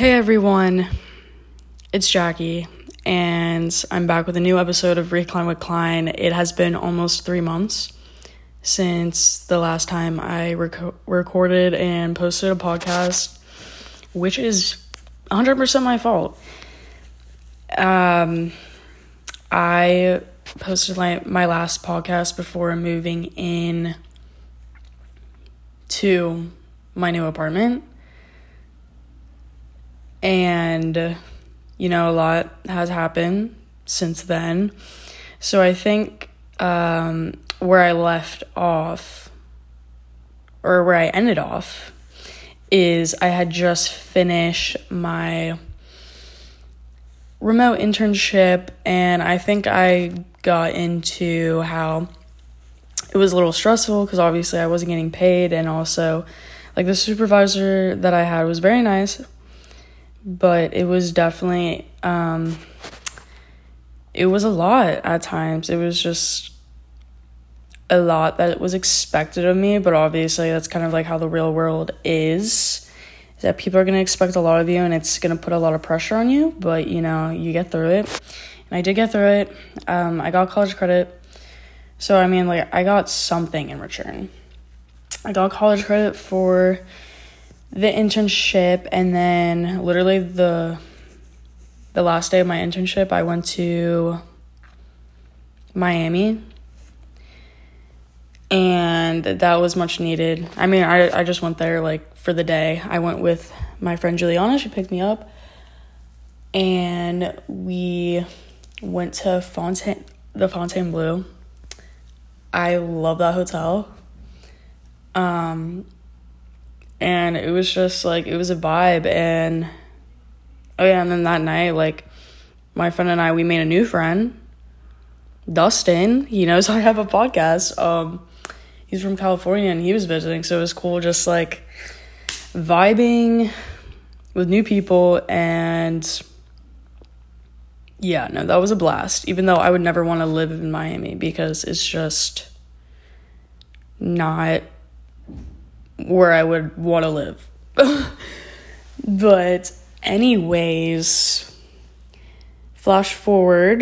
Hey everyone, it's Jackie, and I'm back with a new episode of Recline with Klein. It has been almost 3 months since the last time I recorded and posted a podcast, which is 100% my fault. I posted my last podcast before moving in to my new apartment. And, you know, a lot has happened since then. So I think where I left off, or where I ended off, is I had just finished my remote internship. And I think I got into how it was a little stressful because obviously I wasn't getting paid. And also, like, the supervisor that I had was very nice. But it was definitely, it was a lot at times. It was just a lot that was expected of me. But obviously, that's kind of like how the real world is that people are going to expect a lot of you, and it's going to put a lot of pressure on you. But, you know, you get through it. And I did get through it. I got college credit. So, I mean, like, I got something in return. I got college credit for the internship, and then literally the last day of my internship, I went to Miami, and that was much needed. I mean, I just went there, like, for the day. I went with my friend Juliana. She picked me up, and we went to Fontainebleau. I love that hotel. And it was just, like, it was a vibe, and, oh yeah, and then that night, like, my friend and I, we made a new friend, Dustin. He knows I have a podcast, he's from California, and he was visiting, so it was cool just, like, vibing with new people, and, yeah, no, that was a blast, even though I would never want to live in Miami, because it's just not where I would want to live. But anyways, flash forward,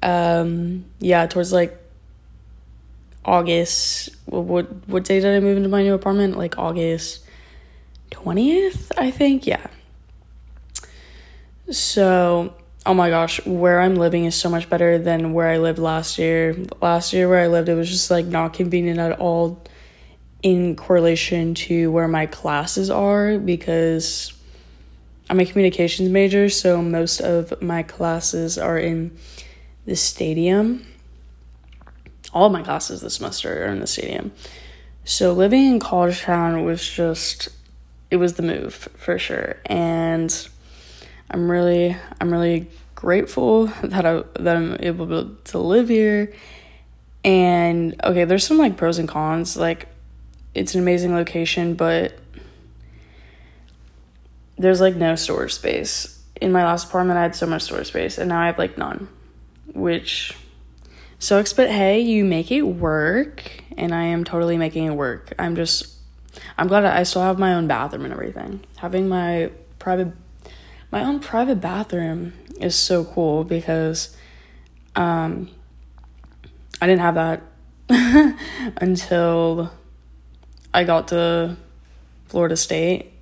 towards, like, August, what day did I move into my new apartment? Like, August 20th, I think, yeah. So, oh my gosh, where I'm living is so much better than where I lived last year. Last year where I lived, it was just, like, not convenient at all in correlation to where my classes are, because I'm a communications major, so most of my classes are in the stadium. All of my classes this semester are in the stadium. So living in college town was just, it was the move for sure. And I'm really grateful that I'm able to live here. And okay, there's some, like, pros and cons. Like, it's an amazing location, but there's, like, no storage space. In my last apartment, I had so much storage space, and now I have, like, none, which sucks, but hey, you make it work, and I am totally making it work. I'm glad I still have my own bathroom and everything. Having my own private bathroom is so cool, because I didn't have that until I got to Florida State.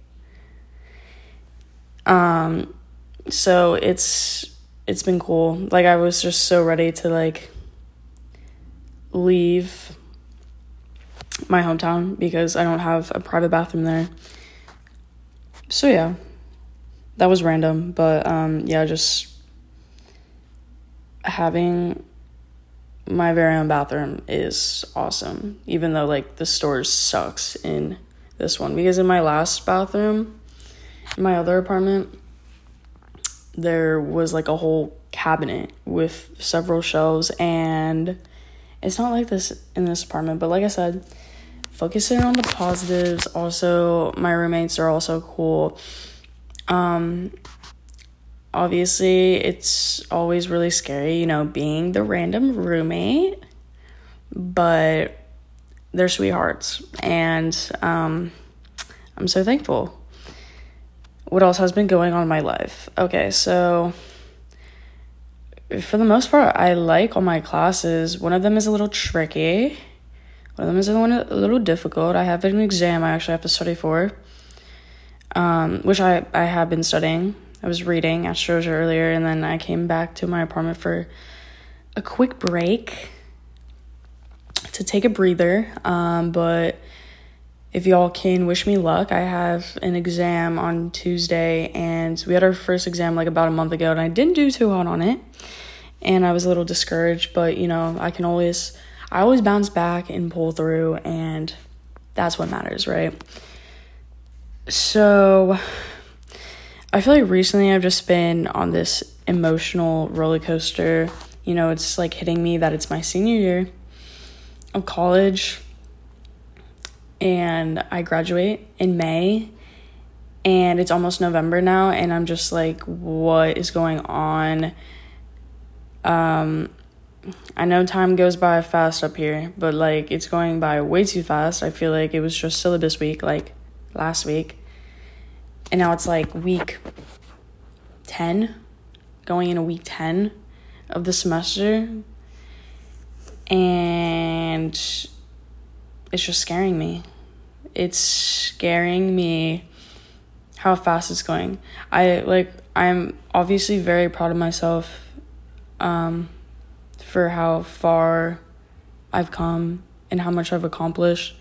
So it's been cool. Like, I was just so ready to, like, leave my hometown because I don't have a private bathroom there. So yeah, that was random, but just having my very own bathroom is awesome, even though, like, the storage sucks in this one, because in my last bathroom, in my other apartment, there was, like, a whole cabinet with several shelves, and it's not like this in this apartment, but like I said, focusing on the positives. Also, my roommates are also cool. Obviously, it's always really scary, you know, being the random roommate, but they're sweethearts, and I'm so thankful. What else has been going on in my life? Okay, so for the most part, I like all my classes. One of them is a little tricky. One of them is a little difficult. I have an exam I actually have to study for, which I have been studying. I was reading astrology earlier, and then I came back to my apartment for a quick break to take a breather, but if y'all can wish me luck, I have an exam on Tuesday, and we had our first exam like about a month ago, and I didn't do too hot on it, and I was a little discouraged, but you know, I always bounce back and pull through, and that's what matters, right? So I feel like recently I've just been on this emotional roller coaster. You know, it's like hitting me that it's my senior year of college, and I graduate in May, and it's almost November now, and I'm just like, what is going on? I know time goes by fast up here, but like it's going by way too fast. I feel like it was just syllabus week like last week, and now it's like week 10, going into week 10 of the semester, and it's just scaring me. It's scaring me how fast it's going. I'm obviously very proud of myself for how far I've come and how much I've accomplished.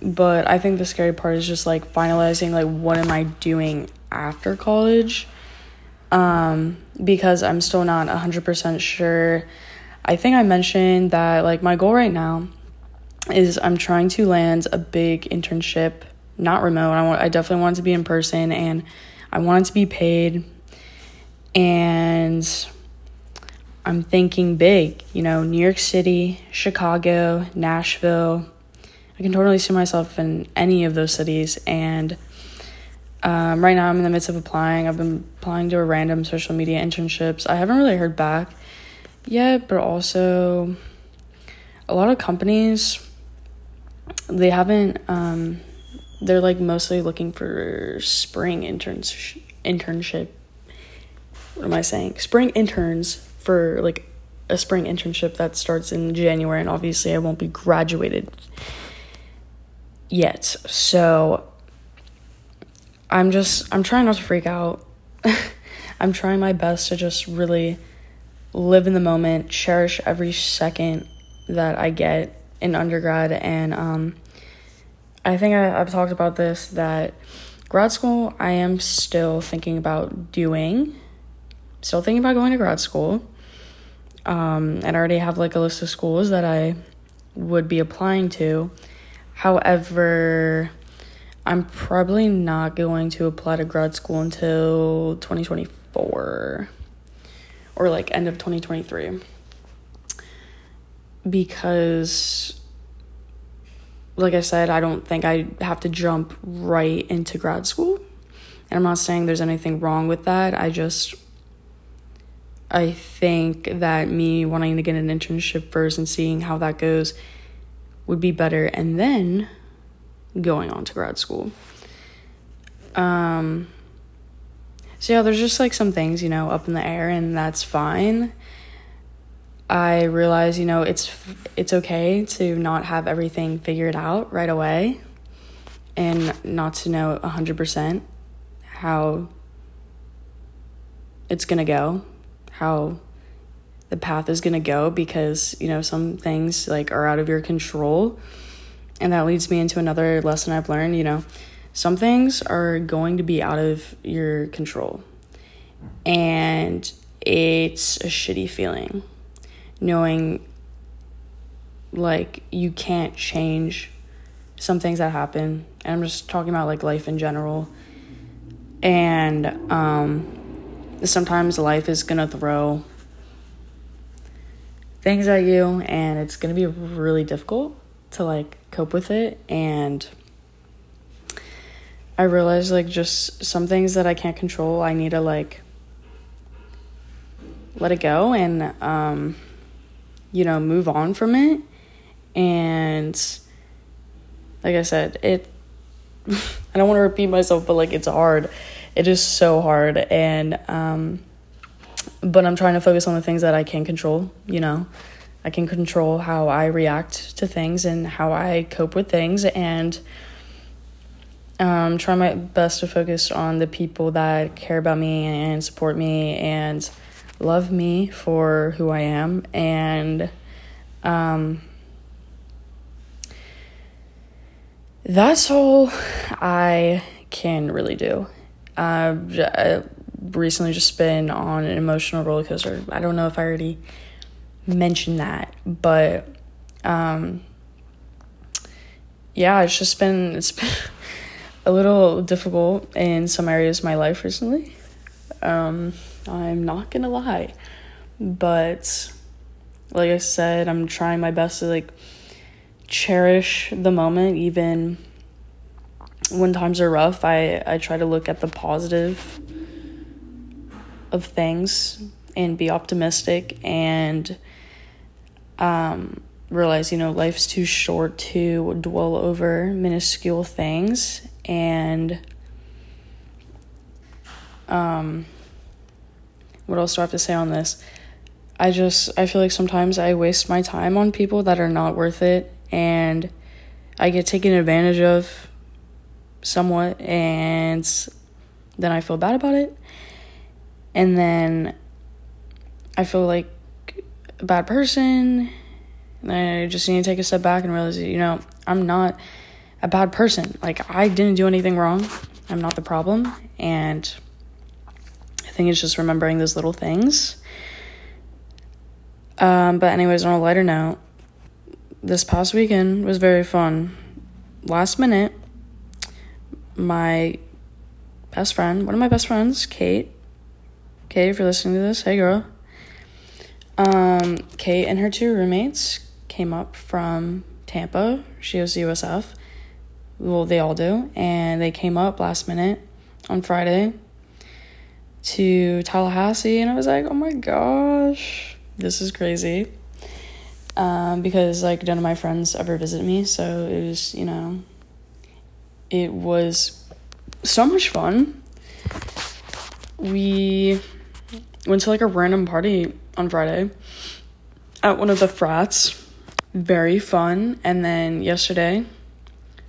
But I think the scary part is just like finalizing like what am I doing after college? Because I'm still not 100% sure. I think I mentioned that like my goal right now is I'm trying to land a big internship, not remote. I definitely want it to be in person, and I want it to be paid, and I'm thinking big, you know, New York City, Chicago, Nashville. I can totally see myself in any of those cities, and right now I'm in the midst of applying. I've been applying to a random social media internships. I haven't really heard back yet, but also a lot of companies, they haven't, they're like mostly looking for spring internship. What am I saying? Spring interns for like a spring internship that starts in January, and obviously I won't be graduated yet. So I'm trying not to freak out. I'm trying my best to just really live in the moment, cherish every second that I get in undergrad, and I think I've talked about this, that grad school, I am still thinking about going to grad school, and I already have like a list of schools that I would be applying to. However, I'm probably not going to apply to grad school until 2024 or like end of 2023, because like I said, I don't think I have to jump right into grad school, and I'm not saying there's anything wrong with that. I think that me wanting to get an internship first and seeing how that goes would be better, and then going on to grad school. So yeah, there's just like some things, you know, up in the air, and that's fine. I realize, you know, it's okay to not have everything figured out right away, and not to know 100% how it's going to go, how the path is going to go, because, you know, some things like are out of your control. And that leads me into another lesson I've learned, you know, some things are going to be out of your control, and it's a shitty feeling, knowing like you can't change some things that happen. And I'm just talking about like life in general, and sometimes life is gonna throw things at you, and it's gonna be really difficult to like cope with it. And I realized like just some things that I can't control, I need to like let it go, and you know, move on from it. And like I said, I don't want to repeat myself, but like, it's hard. It is so hard. And, but I'm trying to focus on the things that I can control, you know. I can control how I react to things and how I cope with things, and try my best to focus on the people that care about me and support me and love me for who I am. And that's all I can really do. I've recently just been on an emotional roller coaster. I don't know if I already mentioned that, but yeah, it's been a little difficult in some areas of my life recently. I'm not gonna lie, but like I said, I'm trying my best to like cherish the moment, even when times are rough. I try to look at the positive of things and be optimistic, and realize, you know, life's too short to dwell over minuscule things. And what else do I have to say on this? I feel like sometimes I waste my time on people that are not worth it, and I get taken advantage of somewhat, and then I feel bad about it, and then I feel like a bad person, and I just need to take a step back and realize, you know, I'm not a bad person. Like, I didn't do anything wrong. I'm not the problem. And I think it's just remembering those little things. But anyways, on a lighter note, this past weekend was very fun. Last minute, one of my best friends, Kate. Kate, if you're listening to this, hey girl. Kate and her two roommates came up from Tampa. She goes to USF. Well, they all do. And they came up last minute on Friday to Tallahassee. And I was like, oh my gosh, this is crazy. Because like none of my friends ever visit me. So it was, you know, it was so much fun. We went to like a random party on Friday at one of the frats, very fun. And then yesterday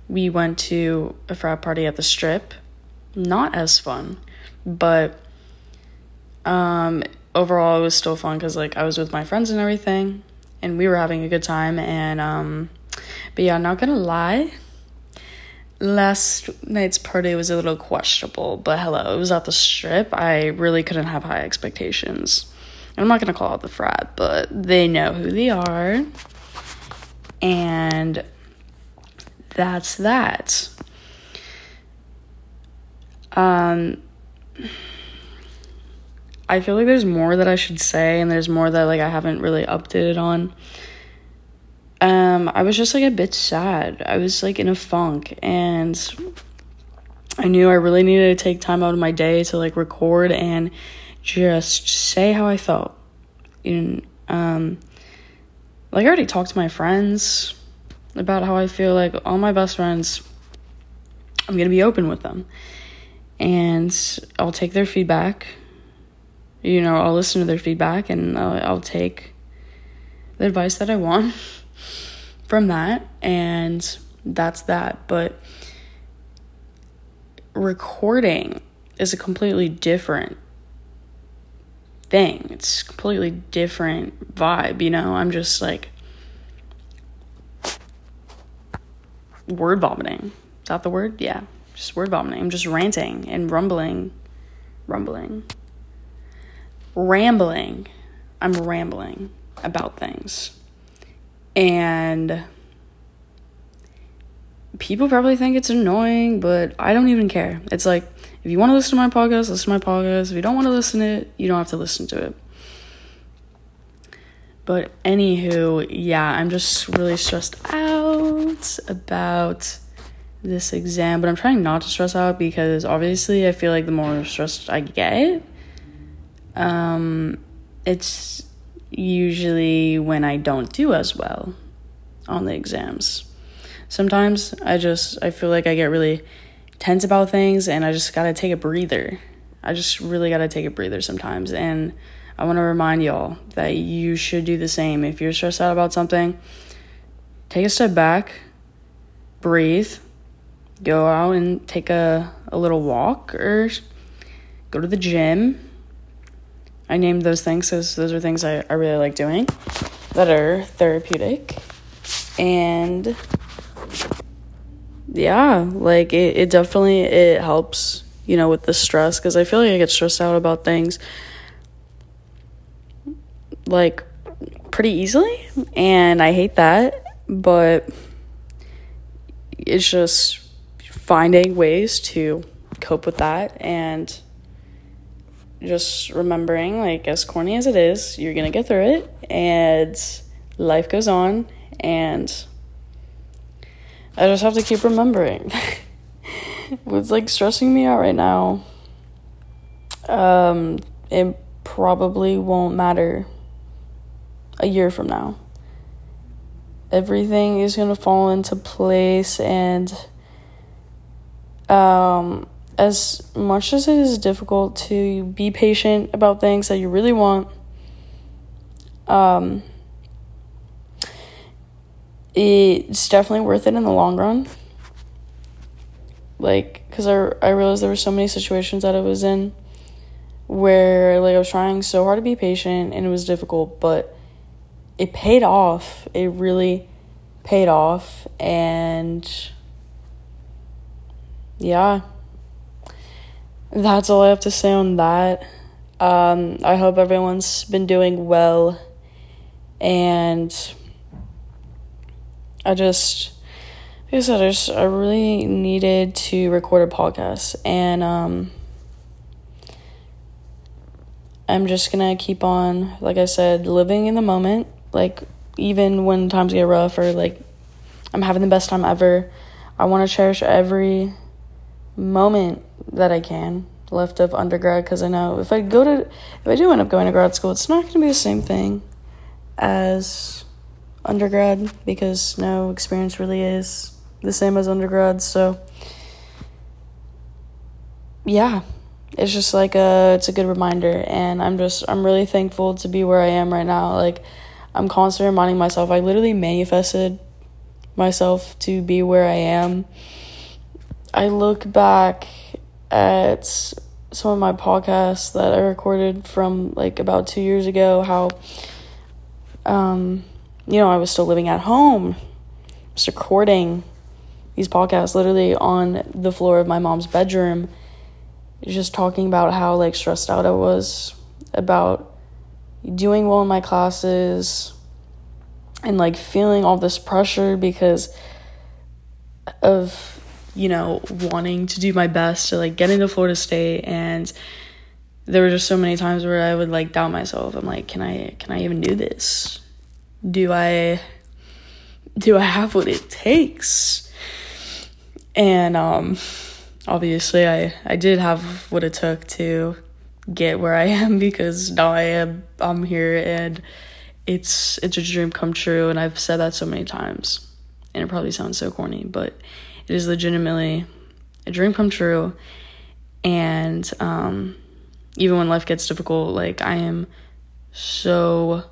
we went to a frat party at the Strip, not as fun, but overall it was still fun because like I was with my friends and everything, and we were having a good time. And but yeah, not gonna lie, last night's party was a little questionable, but hello, it was at the Strip. I really couldn't have high expectations. I'm not going to call out the frat, but they know who they are. And that's that. I feel like there's more that I should say, and there's more that like I haven't really updated on. I was just like a bit sad. I was like in a funk, and I knew I really needed to take time out of my day to like record and just say how I felt. And like I already talked to my friends about how I feel. Like all my best friends, I'm gonna be open with them, and I'll take their feedback, you know, I'll listen to their feedback, and I'll take the advice that I want from that, and that's that. But recording is a completely different thing. It's a completely different vibe, you know. I'm just like word vomiting. Is that the word? Yeah, just word vomiting. I'm just ranting and rambling. I'm rambling about things, and people probably think it's annoying, but I don't even care. It's like, if you want to listen to my podcast, listen to my podcast. If you don't want to listen to it, you don't have to listen to it. But anywho, yeah, I'm just really stressed out about this exam. But I'm trying not to stress out, because obviously I feel like the more stressed I get, it's usually when I don't do as well on the exams. Sometimes I feel like I get really tense about things, and I just got to take a breather. I just really got to take a breather sometimes. And I want to remind y'all that you should do the same. If you're stressed out about something, take a step back, breathe, go out and take a little walk, or go to the gym. I named those things because those are things I really like doing that are therapeutic. And yeah, like it definitely, it helps, you know, with the stress, because I feel like I get stressed out about things like pretty easily, and I hate that, but it's just finding ways to cope with that and just remembering, like, as corny as it is, you're gonna get through it, and life goes on, and I just have to keep remembering what's, like, stressing me out right now. It probably won't matter a year from now. Everything is gonna fall into place, and as much as it is difficult to be patient about things that you really want, it's definitely worth it in the long run. Like, because I realized there were so many situations that I was in where, like, I was trying so hard to be patient, and it was difficult, but it paid off. It really paid off, and yeah. That's all I have to say on that. I hope everyone's been doing well, and I really needed to record a podcast, and I'm just gonna keep on, like I said, living in the moment, like, even when times get rough, or, like, I'm having the best time ever, I want to cherish every moment that I can left of undergrad, because I know if I do end up going to grad school, it's not going to be the same thing as undergrad, because no experience really is the same as undergrad. So yeah, it's just like it's a good reminder, and I'm really thankful to be where I am right now. Like, I'm constantly reminding myself, I literally manifested myself to be where I am. I look back at some of my podcasts that I recorded from, like, about 2 years ago, how, you know, I was still living at home, just recording these podcasts literally on the floor of my mom's bedroom, just talking about how, like, stressed out I was about doing well in my classes, and, like, feeling all this pressure because of, you know, wanting to do my best to, like, get into Florida State. And there were just so many times where I would, like, doubt myself. I'm like, can I even do this? Do I have what it takes? And obviously I did have what it took to get where I am, because now I'm here, and it's a dream come true. And I've said that so many times, and it probably sounds so corny, but it is legitimately a dream come true. And even when life gets difficult, like, I am so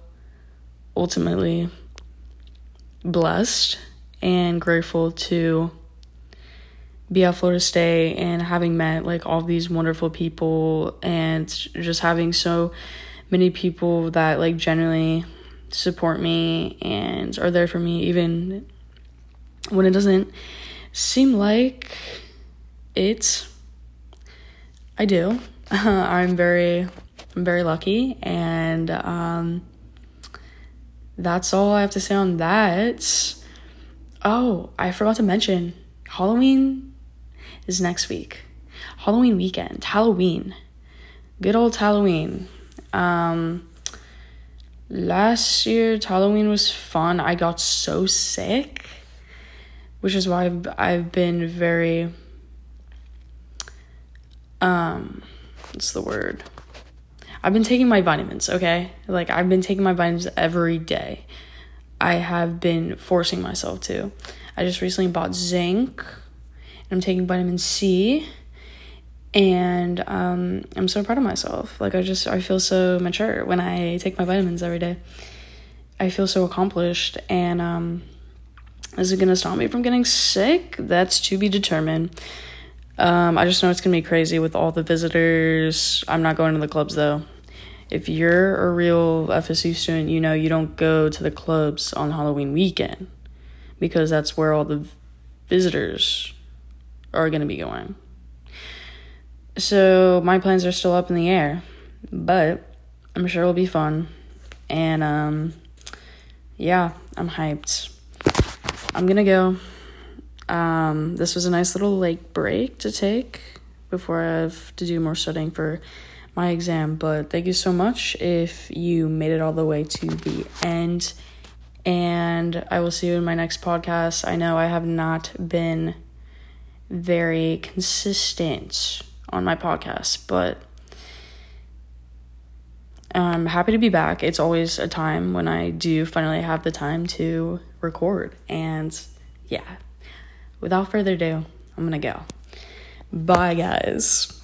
ultimately blessed and grateful to be at Florida State, and having met, like, all these wonderful people, and just having so many people that, like, genuinely support me and are there for me, even when it doesn't seem like it. I do. I'm very lucky, and that's all I have to say on that. Oh, I forgot to mention, Halloween is next week. Halloween weekend. Halloween. Good old Halloween. Last year, Halloween was fun. I got so sick, which is why I've been very, what's the word? I've been taking my vitamins, okay? Like, I've been taking my vitamins every day. I have been forcing myself to. I just recently bought zinc, I'm taking vitamin C, and I'm so proud of myself. Like, I feel so mature when I take my vitamins every day. I feel so accomplished, and is it gonna stop me from getting sick? That's to be determined. I just know it's gonna be crazy with all the visitors. I'm not going to the clubs, though. If you're a real FSU student, you know you don't go to the clubs on Halloween weekend, because that's where all the visitors are gonna be going. So my plans are still up in the air, but I'm sure it'll be fun. And yeah, I'm hyped. I'm gonna go. This was a nice little break to take before I have to do more studying for my exam. But thank you so much if you made it all the way to the end, and I will see you in my next podcast. I know I have not been very consistent on my podcast, but I'm happy to be back. It's always a time when I do finally have the time to record. And yeah, without further ado, I'm gonna go. Bye, guys.